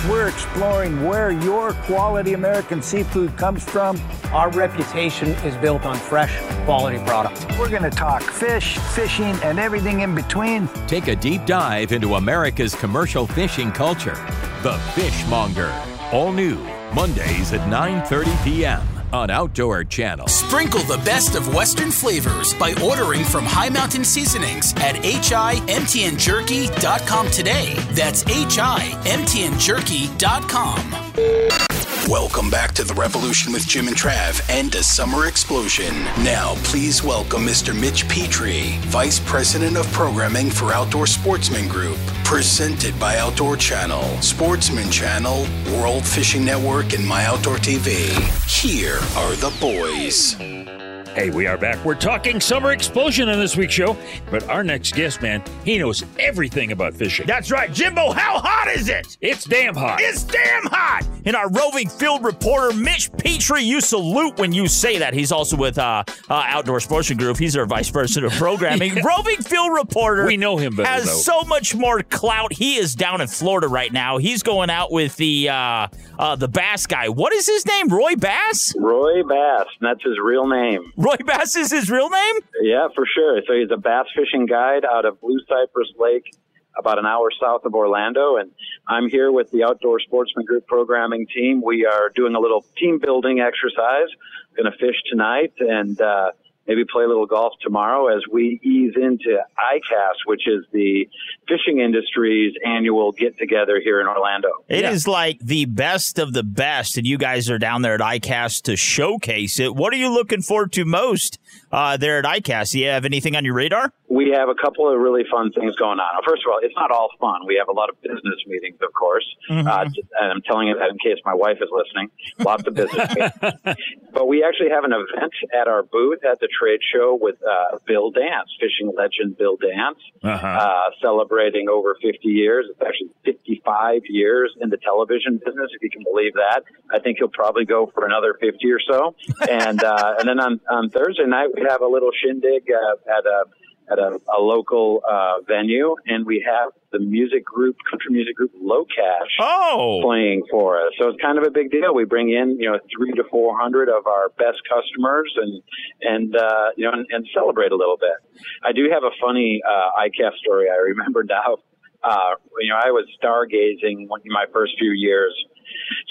We're exploring where your quality American seafood comes from. Our reputation is built on fresh, quality product. We're going to talk fish, fishing, and everything in between. Take a deep dive into America's commercial fishing culture. The Fishmonger. All new, Mondays at nine thirty p.m. on Outdoor Channel. Sprinkle the best of Western flavors by ordering from High Mountain Seasonings at himtn jerky dot com today. That's himtn jerky dot com. Welcome back to The Revolution with Jim and Trav and a summer explosion. Now, please welcome Mister Mitch Petrie, Vice President of Programming for Outdoor Sportsman Group. Presented by Outdoor Channel, Sportsman Channel, World Fishing Network, and My Outdoor T V. Here are the boys. Hey, we are back. We're talking summer explosion on this week's show, but our next guest, man, he knows everything about fishing. That's right. Jimbo, how hot is it? It's damn hot. It's damn hot. And our roving field reporter, Mitch Petrie, you salute when you say that. He's also with uh, uh, Outdoor Sportsman Group. He's our vice president of programming. Yeah. Roving field reporter. We know him better, has though. So much more clout. He is down in Florida right now. He's going out with the uh, uh, the bass guy. What is his name? Roy Bass? Roy Bass. That's his real name. Roy Bass is his real name? Yeah, for sure. So he's a bass fishing guide out of Blue Cypress Lake, about an hour south of Orlando. And I'm here with the Outdoor Sportsman Group programming team. We are doing a little team building exercise. Going to fish tonight and uh, maybe play a little golf tomorrow as we ease into ICAST, which is the fishing industry's annual get-together here in Orlando. It yeah. is like the best of the best, and you guys are down there at ICAST to showcase it. What are you looking forward to most uh, there at ICAST? Do you have anything on your radar? We have a couple of really fun things going on. First of all, it's not all fun. We have a lot of business meetings, of course. Mm-hmm. Uh, and I'm telling you that in case my wife is listening. Lots of business meetings. But we actually have an event at our booth at the trade show with uh, Bill Dance, fishing legend Bill Dance, uh-huh. uh, celebrating over fifty years. It's actually fifty-five years in the television business, if you can believe that. I think he'll probably go for another fifty or so. And uh, and then on, on Thursday night, we have a little shindig uh, at a at a, a local uh, venue, and we have the music group, country music group, LoCash, oh. playing for us. So it's kind of a big deal. We bring in, you know, three to four hundred of our best customers, and and uh, you know, and, and celebrate a little bit. I do have a funny uh, ICAST story I remember now. Uh, you know, I was stargazing in my first few years.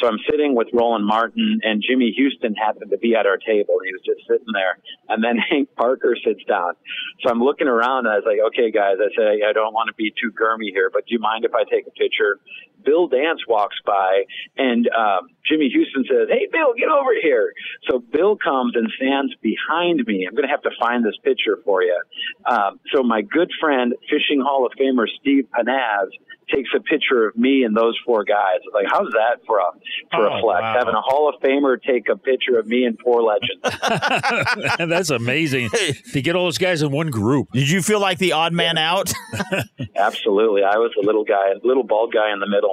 So I'm sitting with Roland Martin, and Jimmy Houston happened to be at our table. He was just sitting there. And then Hank Parker sits down. So I'm looking around, and I was like, okay, guys, I said, I don't want to be too germy here, but do you mind if I take a picture? Bill Dance walks by, and um, Jimmy Houston says, hey, Bill, get over here. So Bill comes and stands behind me. I'm going to have to find this picture for you. Um, so my good friend, Fishing Hall of Famer Steve Panaz, takes a picture of me and those four guys. Like, how's that for a for oh, a flex? Wow. Having a Hall of Famer take a picture of me and four legends. That's amazing to get all those guys in one group. Did you feel like the odd man yeah. out? Absolutely. I was the little guy, little bald guy in the middle.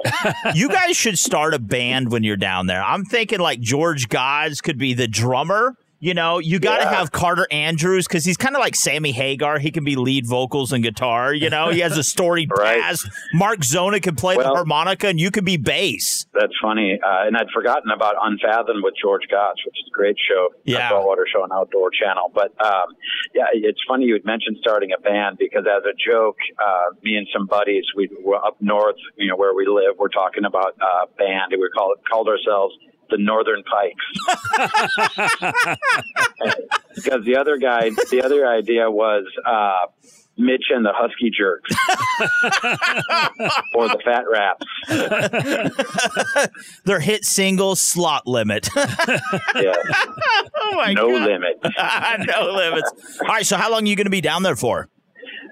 You guys should start a band when you're down there. I'm thinking like George Gods could be the drummer. You know, you got to yeah. have Carter Andrews because he's kind of like Sammy Hagar. He can be lead vocals and guitar. You know, he has a storied right. past. Mark Zona can play well, the harmonica, and you can be bass. That's funny. Uh, and I'd forgotten about Unfathomed with George Gotch, which is a great show. Yeah. A saltwater show on Outdoor Channel. But, um, yeah, it's funny you had mentioned starting a band because as a joke, uh, me and some buddies, we were up north, you know, where we live. We're talking about uh, band, and we call it, called ourselves the Northern Pikes. Because the other guy, the other idea was uh, Mitch and the Husky Jerks. Or the Fat Raps. Their hit single, Slot Limit. Yeah. Oh my no God. Limit. No limits. All right, so how long are you going to be down there for?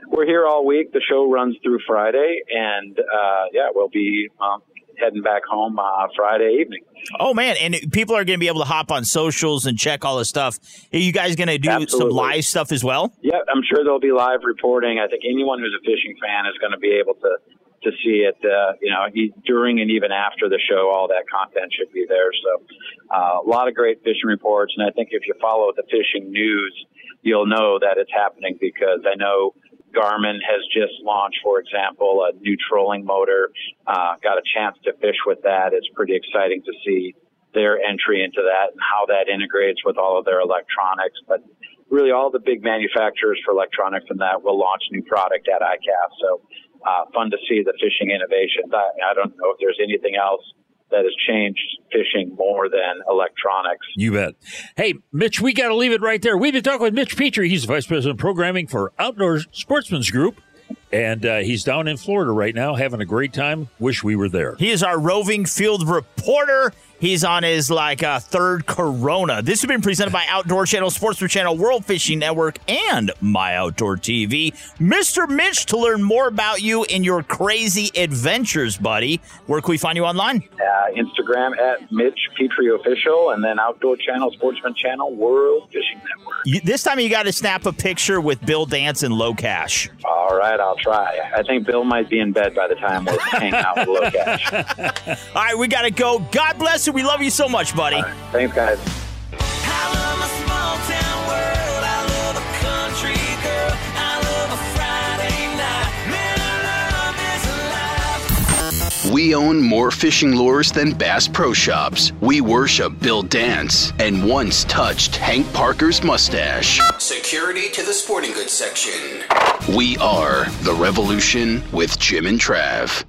We're here all week. The show runs through Friday, and uh, yeah, we'll be um, heading back home uh, Friday evening. Oh, man. And people are going to be able to hop on socials and check all this stuff. Are you guys going to do Absolutely. some live stuff as well? Yeah, I'm sure there'll be live reporting. I think anyone who's a fishing fan is going to be able to to see it, uh, you know, during and even after the show, all that content should be there. So uh, a lot of great fishing reports. And I think if you follow the fishing news, you'll know that it's happening because I know Garmin has just launched, for example, a new trolling motor. Uh, got a chance to fish with that. It's pretty exciting to see their entry into that and how that integrates with all of their electronics. But really, all the big manufacturers for electronics and that will launch new product at I C A S T. So uh, fun to see the fishing innovations. I, I don't know if there's anything else that has changed fishing more than electronics. You bet. Hey, Mitch, we got to leave it right there. We've been talking with Mitch Petrie. He's the Vice President of Programming for Outdoor Sportsman Group, and uh, he's down in Florida right now having a great time. Wish we were there. He is our roving field reporter. He's on his, like, uh, third Corona. This has been presented by Outdoor Channel, Sportsman Channel, World Fishing Network, and My Outdoor T V. Mister Mitch, to learn more about you and your crazy adventures, buddy, where can we find you online? Uh, Instagram at Mitch Petrie Official, and then Outdoor Channel, Sportsman Channel, World Fishing Network. You, this time you got to snap a picture with Bill Dance and LoCash. All right, I'll try. I think Bill might be in bed by the time we're hanging out with LoCash. All right, we got to go. God bless. We love you so much, buddy. Right. Thanks, guys. I love my small town world. I love a country girl. I love a Friday night. Man, I love this life. We own more fishing lures than Bass Pro Shops. We worship Bill Dance and once touched Hank Parker's mustache. Security to the sporting goods section. We are The Revolution with Jim and Trav.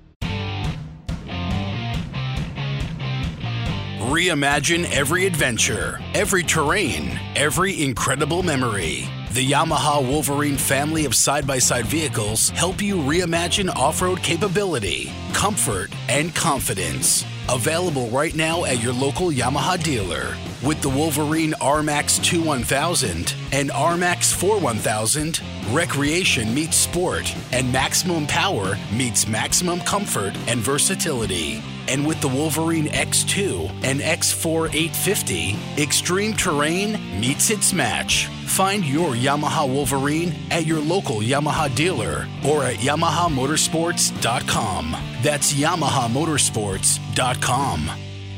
Reimagine every adventure, every terrain, every incredible memory. The Yamaha Wolverine family of side-by-side vehicles help you reimagine off-road capability, comfort, and confidence. Available right now at your local Yamaha dealer. With the Wolverine R Max two one thousand and R Max four one thousand, recreation meets sport, and maximum power meets maximum comfort and versatility. And with the Wolverine X two and X four eight fifty, extreme terrain meets its match. Find your Yamaha Wolverine at your local Yamaha dealer or at Yamaha Motorsports dot com. That's Yamaha Motorsports dot com.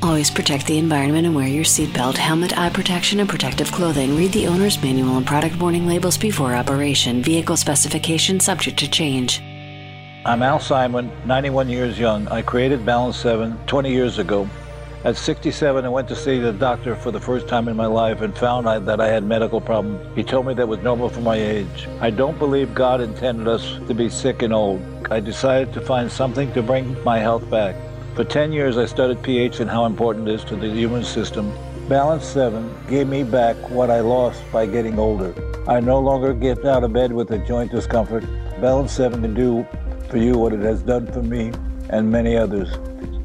Always protect the environment and wear your seatbelt, helmet, eye protection, and protective clothing. Read the owner's manual and product warning labels before operation. Vehicle specification subject to change. I'm Al Simon, ninety-one years young. I created Balance seven twenty years ago. At sixty-seven, I went to see the doctor for the first time in my life and found I, that I had medical problems. He told me that was normal for my age. I don't believe God intended us to be sick and old. I decided to find something to bring my health back. For ten years, I studied pH and how important it is to the human system. Balance seven gave me back what I lost by getting older. I no longer get out of bed with a joint discomfort. Balance seven can do for you what it has done for me and many others.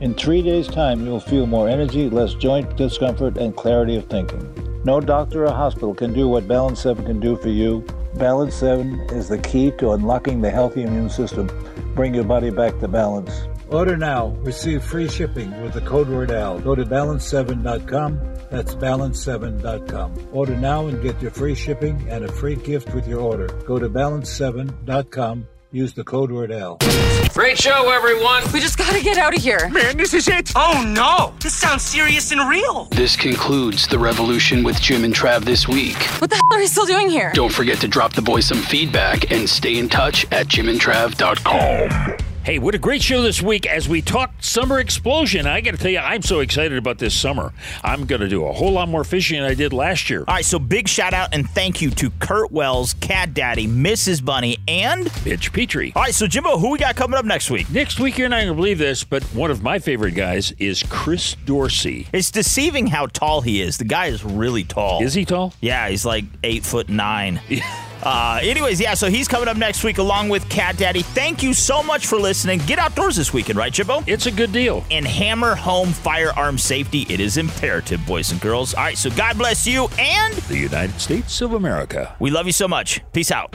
In three days' time, you'll feel more energy, less joint discomfort, and clarity of thinking. No doctor or hospital can do what Balance seven can do for you. Balance seven is the key to unlocking the healthy immune system. Bring your body back to balance. Order now. Receive free shipping with the code word A L. Go to balance seven dot com. That's balance seven dot com. Order now and get your free shipping and a free gift with your order. Go to balance seven dot com. Use the code word L. Great show, everyone. We just gotta get out of here. Man, this is it. Oh, no. This sounds serious and real. This concludes The Revolution with Jim and Trav this week. What the hell are you still doing here? Don't forget to drop the boys some feedback and stay in touch at jim and trav dot com. Hey, what a great show this week as we talked summer explosion. I got to tell you, I'm so excited about this summer. I'm going to do a whole lot more fishing than I did last year. All right, so big shout out and thank you to Curt Wells, Cat Daddy, Missus Bunny, and Mitch Petrie. All right, so Jimbo, who we got coming up next week? Next week, you're not going to believe this, but one of my favorite guys is Chris Dorsey. It's deceiving how tall he is. The guy is really tall. Is he tall? Yeah, he's like eight foot nine. Uh, anyways, yeah, so he's coming up next week along with Cat Daddy. Thank you so much for listening. Get outdoors this weekend, right, Jimbo? It's a good deal. And hammer home firearm safety. It is imperative, boys and girls. All right, so God bless you and the United States of America. We love you so much. Peace out.